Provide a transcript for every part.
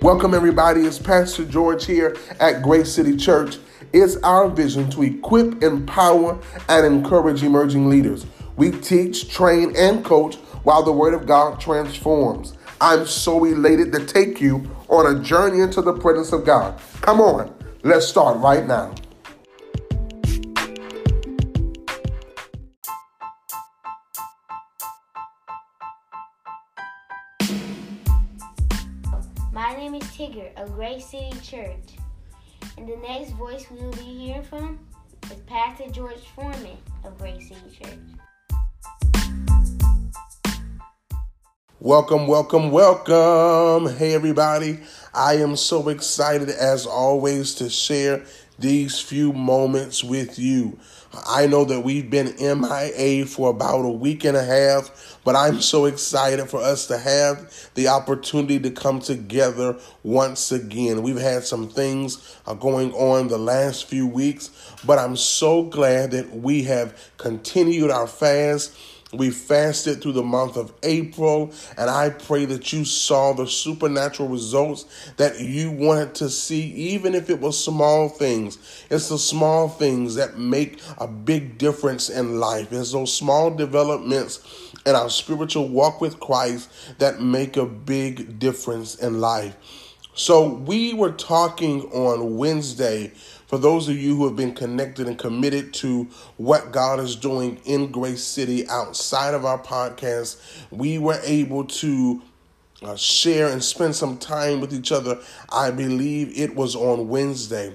Welcome everybody, it's Pastor George here at Grace City Church. It's our vision to equip, empower, and encourage emerging leaders. We teach, train, and coach while the Word of God transforms. I'm so elated to take you on a journey into the presence of God. Come on, let's start right now. My name is Tigger of Grace City Church, and the next voice we will be hearing from is Pastor George Foreman of Grace City Church. Welcome, welcome, welcome. Hey, everybody. I am so excited, as always, to share these few moments with you. I know that we've been MIA for about a week and a half, but I'm so excited for us to have the opportunity to come together once again. We've had some things going on the last few weeks, but I'm so glad that we have continued our fast. We fasted through the month of April, and I pray that you saw the supernatural results that you wanted to see, even if it was small things. It's the small things that make a big difference in life. It's those small developments in our spiritual walk with Christ that make a big difference in life. So we were talking on Wednesday. For those of you who have been connected and committed to what God is doing in Grace City outside of our podcast, we were able to share and spend some time with each other. I believe it was on Wednesday.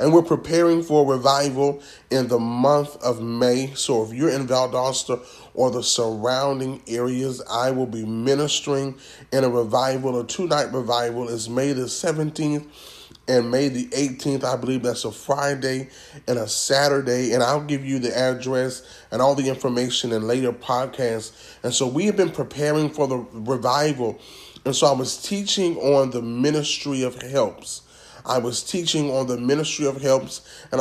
And we're preparing for revival in the month of May. So if you're in Valdosta or the surrounding areas, I will be ministering in a revival, a two-night revival. It's May the 17th. And May the 18th, I believe that's a Friday and a Saturday. And I'll give you the address and all the information in later podcasts. And so we have been preparing for the revival. And so I was teaching on the ministry of helps. And a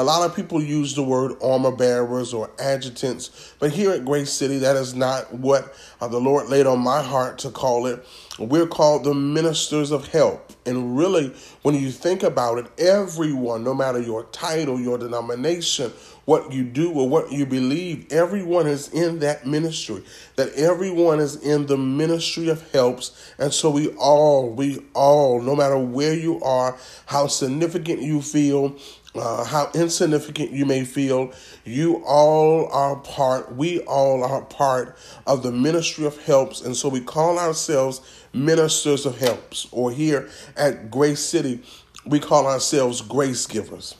lot of people use the word armor bearers or adjutants. But here at Grace City, that is not what the Lord laid on my heart to call it. We're called the ministers of help. And really, when you think about it, everyone, no matter your title, your denomination, what you do or what you believe, everyone is in that ministry, that everyone is in the ministry of helps. And so we all, no matter where you are, how significant you feel, how insignificant you may feel, we all are part of the ministry of helps. And so we call ourselves ministers of helps, or here at Grace City, we call ourselves grace givers.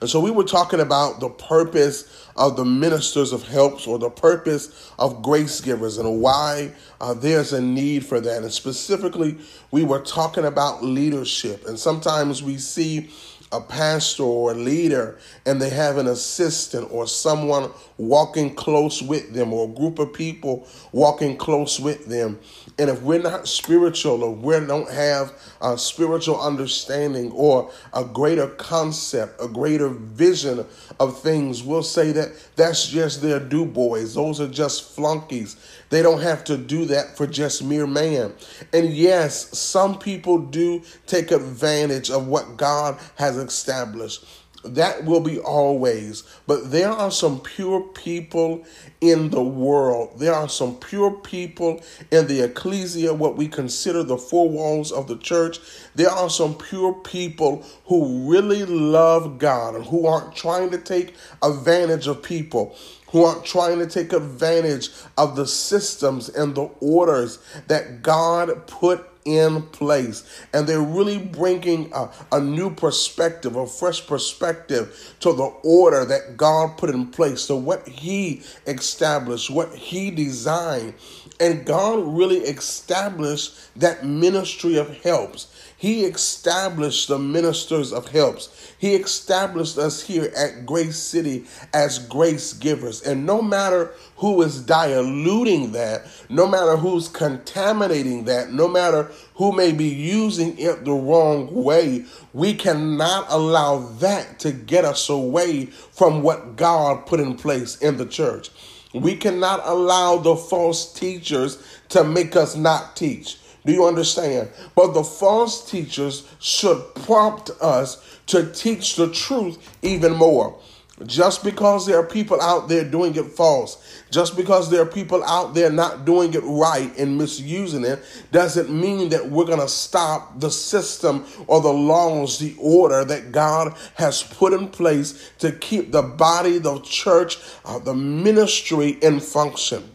And so we were talking about the purpose of the ministers of helps, or the purpose of grace givers, and why there's a need for that. And specifically, we were talking about leadership. And sometimes we see a pastor or a leader, and they have an assistant or someone walking close with them, or a group of people walking close with them. And if we're not spiritual, or we don't have a spiritual understanding or a greater concept, a greater vision of things, we'll say that that's just their do boys. Those are just flunkies. They don't have to do that for just mere man. And yes, some people do take advantage of what God has established. That will be always. But there are some pure people in the world. There are some pure people in the ecclesia, what we consider the four walls of the church. There are some pure people who really love God and who aren't trying to take advantage of people, who aren't trying to take advantage of the systems and the orders that God put in place. And they're really bringing a new perspective, a fresh perspective to the order that God put in place, to what He established, what He designed. And God really established that ministry of helps. He established the ministers of helps. He established us here at Grace City as grace givers. And no matter who is diluting that, no matter who's contaminating that, no matter who may be using it the wrong way, we cannot allow that to get us away from what God put in place in the church. We cannot allow the false teachers to make us not teach. Do you understand? But the false teachers should prompt us to teach the truth even more. Just because there are people out there doing it false, just because there are people out there not doing it right and misusing it, doesn't mean that we're going to stop the system or the laws, the order that God has put in place to keep the body, the church, the ministry in function.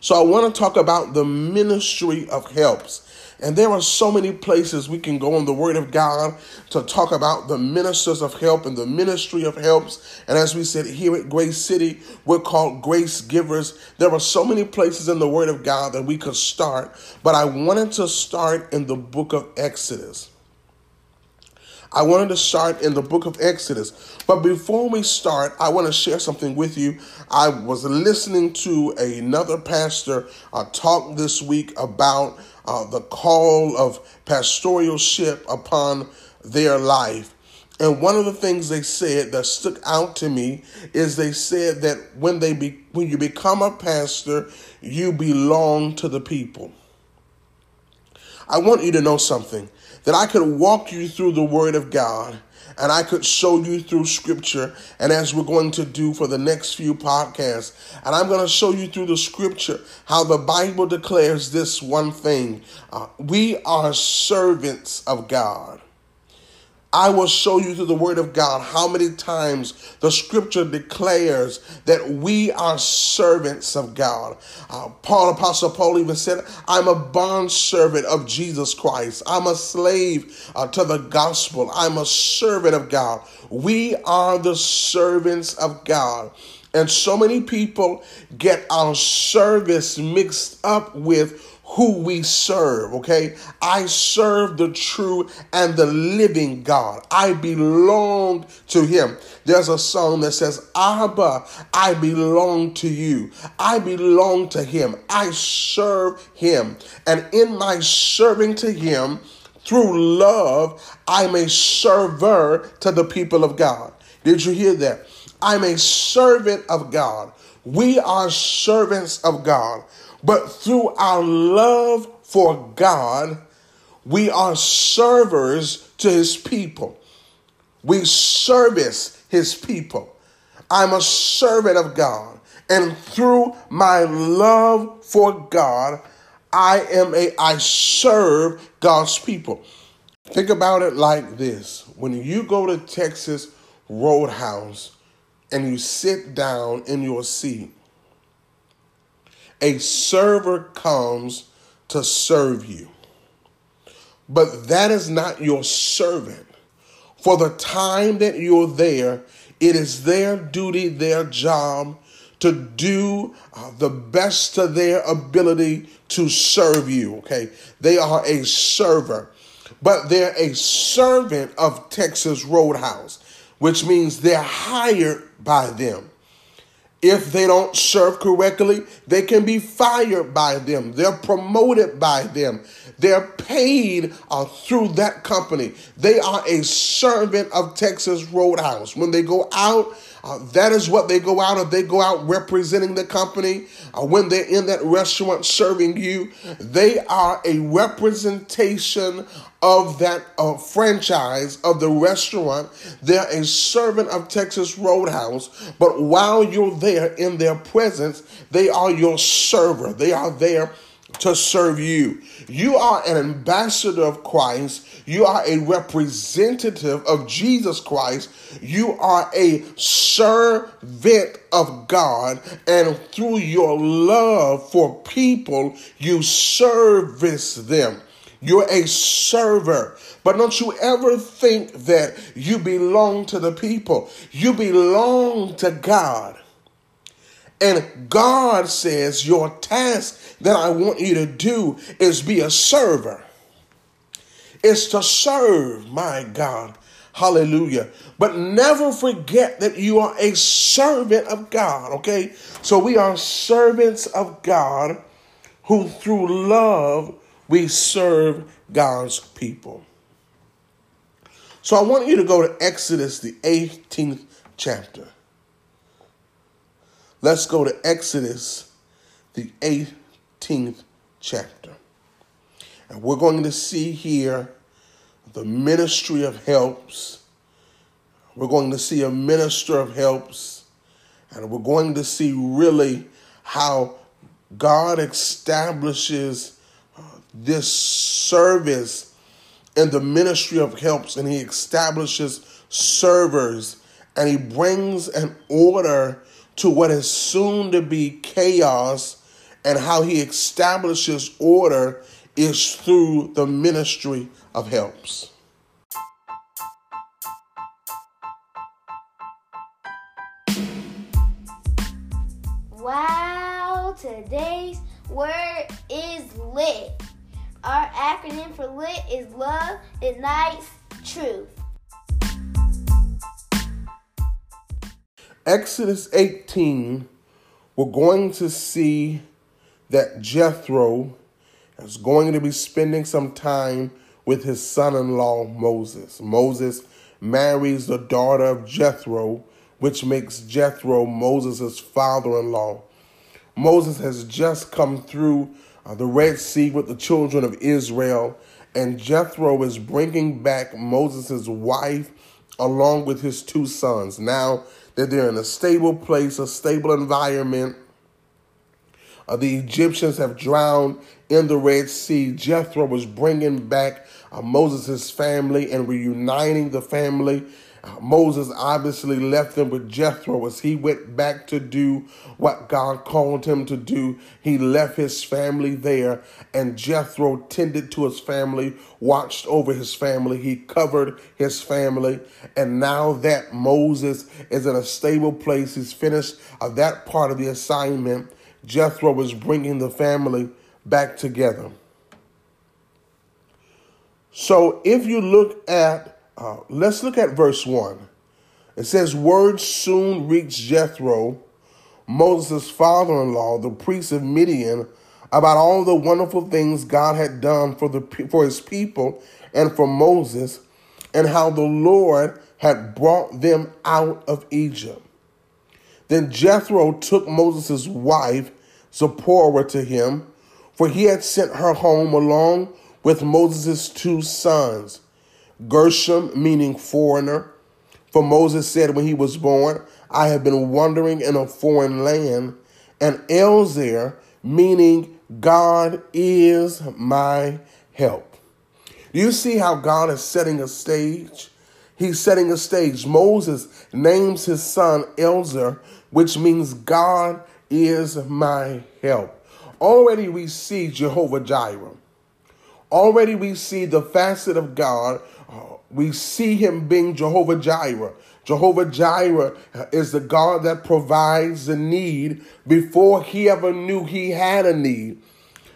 So I want to talk about the ministry of helps. And there are so many places we can go in the Word of God to talk about the ministers of help and the ministry of helps. And as we said, here at Grace City, we're called grace givers. There are so many places in the Word of God that we could start, but I wanted to start in the book of Exodus. I wanted to start in the book of Exodus. But before we start, I want to share something with you. I was listening to another pastor talk this week about the call of pastoralship upon their life. And one of the things they said that stuck out to me is they said that when you become a pastor, you belong to the people. I want you to know something, that I could walk you through the Word of God and I could show you through Scripture, and as we're going to do for the next few podcasts, and I'm going to show you through the Scripture how the Bible declares this one thing. We are servants of God. I will show you through the Word of God how many times the Scripture declares that we are servants of God. Apostle Paul even said, I'm a bondservant of Jesus Christ. I'm a slave to the gospel. I'm a servant of God. We are the servants of God. And so many people get our service mixed up with who we serve, okay? I serve the true and the living God. I belong to Him. There's a song that says, Abba, I belong to you. I belong to Him. I serve Him. And in my serving to Him, through love, I'm a server to the people of God. Did you hear that? I'm a servant of God. We are servants of God. But through our love for God, we are servers to His people. We service His people. I'm a servant of God. And through my love for God, I serve God's people. Think about it like this. When you go to Texas Roadhouse and you sit down in your seat, a server comes to serve you, but that is not your servant. For the time that you're there, it is their duty, their job to do the best of their ability to serve you, okay? They are a server, but they're a servant of Texas Roadhouse, which means they're hired by them. If they don't serve correctly, they can be fired by them. They're promoted by them. They're paid through that company. They are a servant of Texas Roadhouse. When they go out, that is what they go out of. They go out representing the company. When they're in that restaurant serving you, they are a representation of that franchise of the restaurant. They're a servant of Texas Roadhouse, but while you're there in their presence, they are your server. They are there to serve you. You are an ambassador of Christ. You are a representative of Jesus Christ. You are a servant of God, and through your love for people, you service them. You're a server, but don't you ever think that you belong to the people. You belong to God. And God says your task that I want you to do is be a server. It's to serve, my God. Hallelujah. But never forget that you are a servant of God, okay? So we are servants of God who through love we serve God's people. So I want you to go to Exodus, the 18th chapter. Let's go to Exodus, the 18th chapter. And we're going to see here the ministry of helps. We're going to see a minister of helps. And we're going to see really how God establishes this service in the ministry of helps. And he establishes servers. And he brings an order to what is soon to be chaos. And how he establishes order is through the ministry of helps. Wow, today's word is lit. Our acronym for lit is Love Ignites Truth. Exodus 18, we're going to see that Jethro is going to be spending some time with his son-in-law, Moses. Moses marries the daughter of Jethro, which makes Jethro Moses' father-in-law. Moses has just come through the Red Sea with the children of Israel, and Jethro is bringing back Moses' wife along with his two sons. Now that they're in a stable place, a stable environment, the Egyptians have drowned in the Red Sea. Jethro was bringing back Moses' family and reuniting the family. Moses obviously left them with Jethro as he went back to do what God called him to do. He left his family there, and Jethro tended to his family, watched over his family. He covered his family. And now that Moses is in a stable place, he's finished that part of the assignment. Jethro was bringing the family back together. So if you look at let's look at verse 1. It says, word soon reached Jethro, Moses' father-in-law, the priest of Midian, about all the wonderful things God had done for his people and for Moses, and how the Lord had brought them out of Egypt. Then Jethro took Moses' wife, Zipporah, to him, for he had sent her home along with Moses' two sons, Gershom, meaning foreigner, for Moses said when he was born, I have been wandering in a foreign land, and Eliezer, meaning God is my help. You see how God is setting a stage? He's setting a stage. Moses names his son Eliezer, which means God is my help. Already we see Jehovah Jireh. Already we see the facet of God. We see him being Jehovah Jireh. Jehovah Jireh is the God that provides the need before he ever knew he had a need.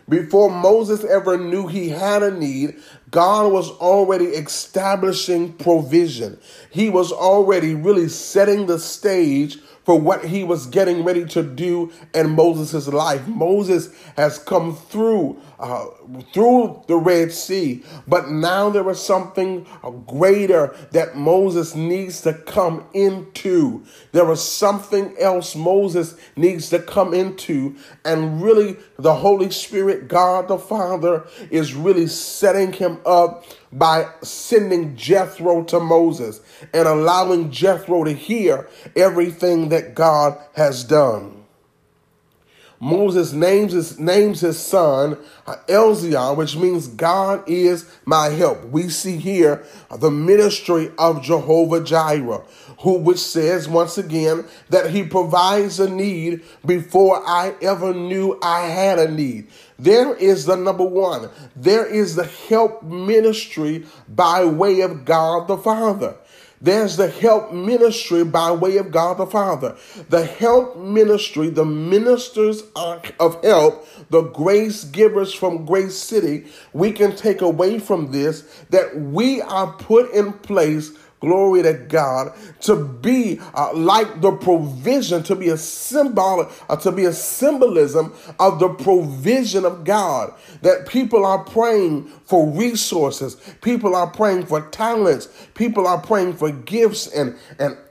Before Moses ever knew he had a need, God was already establishing provision. He was already really setting the stage for what he was getting ready to do in Moses' life. Moses has come through the Red Sea, but now there was something greater that Moses needs to come into. There was something else Moses needs to come into, and really the Holy Spirit, God the Father, is really setting him up by sending Jethro to Moses and allowing Jethro to hear everything that God has done. Moses names his son Eliezer, which means God is my help. We see here the ministry of Jehovah Jireh, which says once again that he provides a need before I ever knew I had a need. There is the number one. There is the help ministry by way of God the Father. There's the help ministry by way of God the Father. The help ministry, the ministers of help, the grace givers from Grace City, we can take away from this that we are put in place, glory to God, to be like the provision, to be a symbol, to be a symbolism of the provision of God. That people are praying for resources, people are praying for talents, people are praying for gifts and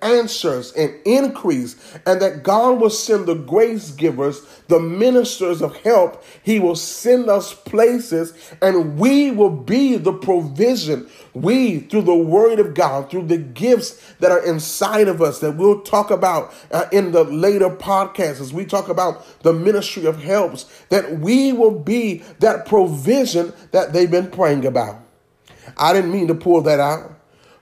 answers and increase, and that God will send the grace givers the ministers of help. He will send us places, and we will be the provision. We, through the word of God, through the gifts that are inside of us that we'll talk about in the later podcasts as we talk about the ministry of helps, that we will be that provision that they've been praying about. I didn't mean to pull that out,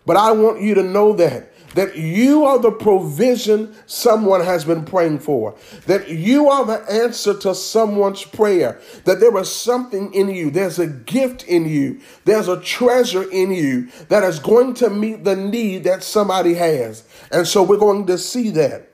but I want you to know that you are the provision someone has been praying for, that you are the answer to someone's prayer, that there is something in you, there's a gift in you, there's a treasure in you that is going to meet the need that somebody has. And so we're going to see that.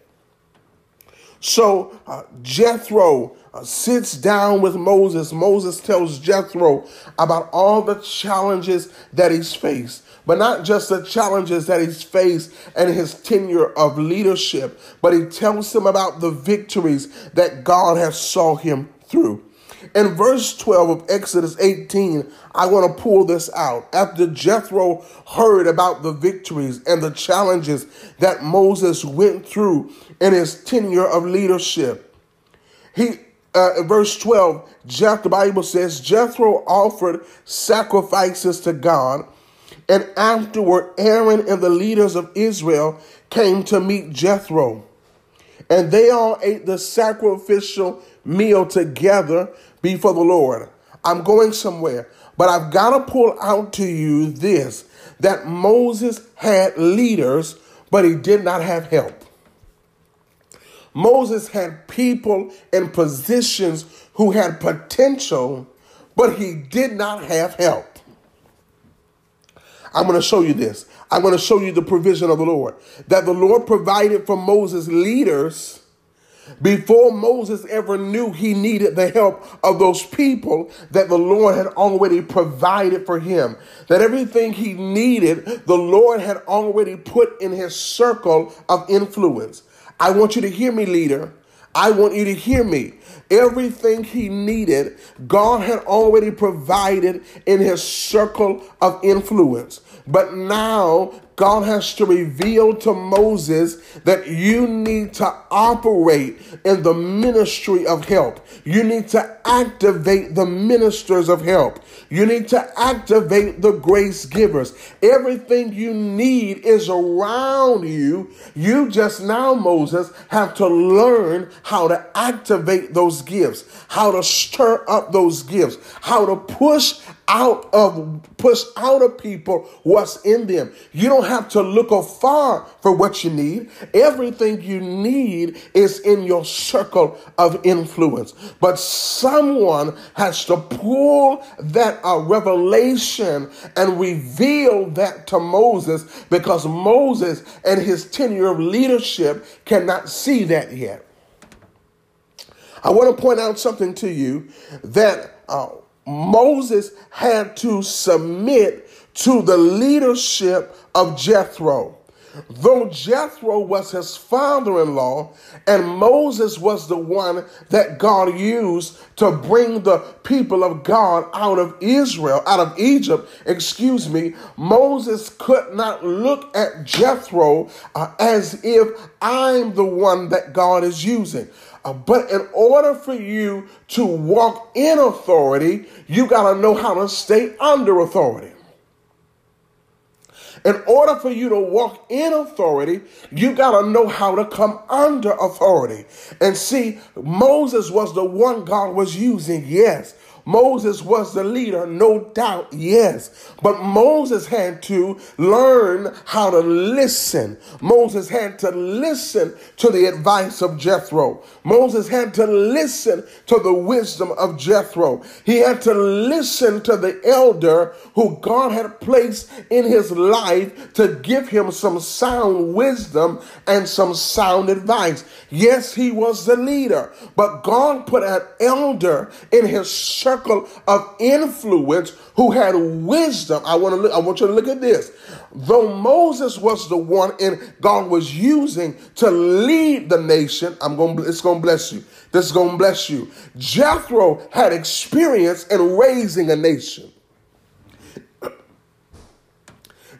So Jethro sits down with Moses. Moses tells Jethro about all the challenges that he's faced. But not just the challenges that he's faced and his tenure of leadership, but he tells him about the victories that God has saw him through. In verse 12 of Exodus 18, I want to pull this out. After Jethro heard about the victories and the challenges that Moses went through in his tenure of leadership, verse 12, the Bible says, Jethro offered sacrifices to God. And afterward, Aaron and the leaders of Israel came to meet Jethro, and they all ate the sacrificial meal together before the Lord. I'm going somewhere, but I've got to pull out to you this, that Moses had leaders, but he did not have help. Moses had people in positions who had potential, but he did not have help. I'm going to show you this. I'm going to show you the provision of the Lord, that the Lord provided for Moses leaders before Moses ever knew he needed the help of those people, that the Lord had already provided for him, that everything he needed, the Lord had already put in his circle of influence. I want you to hear me, leader. I want you to hear me. Everything he needed, God had already provided in his circle of influence. But now God has to reveal to Moses that you need to operate in the ministry of help. You need to activate the ministers of help. You need to activate the grace givers. Everything you need is around you. You just now, Moses, have to learn how to activate those gifts, how to stir up those gifts, how to push out of people what's in them. You don't have to look afar for what you need. Everything you need is in your circle of influence. But someone has to pull that revelation and reveal that to Moses, because Moses and his tenure of leadership cannot see that yet. I want to point out something to you, that Moses had to submit to the leadership of Jethro. Though Jethro was his father-in-law, and Moses was the one that God used to bring the people of God out of Egypt, Moses could not look at Jethro as if I'm the one that God is using. But in order for you to walk in authority, you got to know how to stay under authority. In order for you to walk in authority, you got to know how to come under authority. And see, Moses was the one God was using, yes. Moses was the leader, no doubt, yes. But Moses had to learn how to listen. Moses had to listen to the advice of Jethro. Moses had to listen to the wisdom of Jethro. He had to listen to the elder who God had placed in his life to give him some sound wisdom and some sound advice. Yes, he was the leader, but God put an elder in his circle of influence who had wisdom. I want you to look at this. Though Moses was the one and God was using to lead the nation, it's going to bless you. This is going to bless you. Jethro had experience in raising a nation.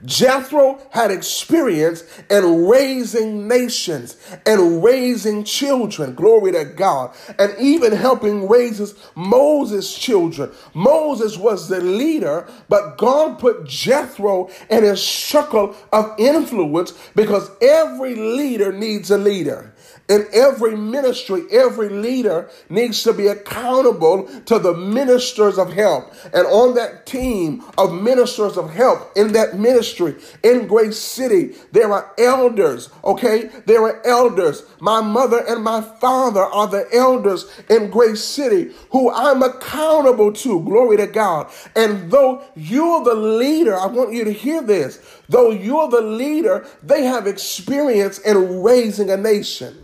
Jethro had experience in raising nations and raising children, glory to God, and even helping raise Moses' children. Moses was the leader, but God put Jethro in his circle of influence because every leader needs a leader. In every ministry, every leader needs to be accountable to the ministers of help. And on that team of ministers of help, in that ministry, in Grace City, there are elders, okay? There are elders. My mother and my father are the elders in Grace City who I'm accountable to, glory to God. And though you're the leader, I want you to hear this, though you're the leader, they have experience in raising a nation.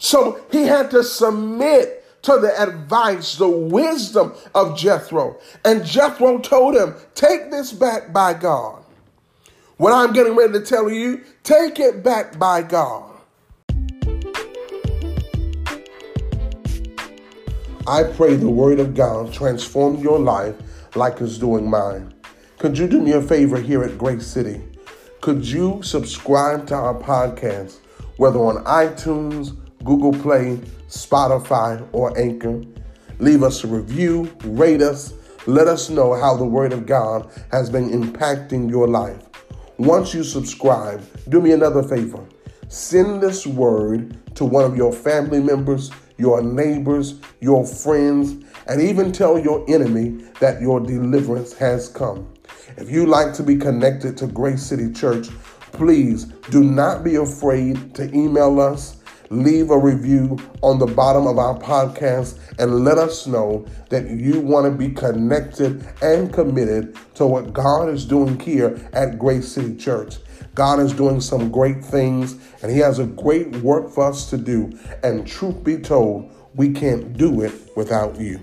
So he had to submit to the advice, the wisdom of Jethro. And Jethro told him, take this back by God. What I'm getting ready to tell you, take it back by God. I pray the word of God transformed your life like it's doing mine. Could you do me a favor here at Grace City? Could you subscribe to our podcast, whether on iTunes, Google Play, Spotify, or Anchor? Leave us a review, rate us, let us know how the Word of God has been impacting your life. Once you subscribe, do me another favor. Send this word to one of your family members, your neighbors, your friends, and even tell your enemy that your deliverance has come. If you like to be connected to Grace City Church, please do not be afraid to email us. Leave a review on the bottom of our podcast and let us know that you want to be connected and committed to what God is doing here at Grace City Church. God is doing some great things, and He has a great work for us to do. And truth be told, we can't do it without you.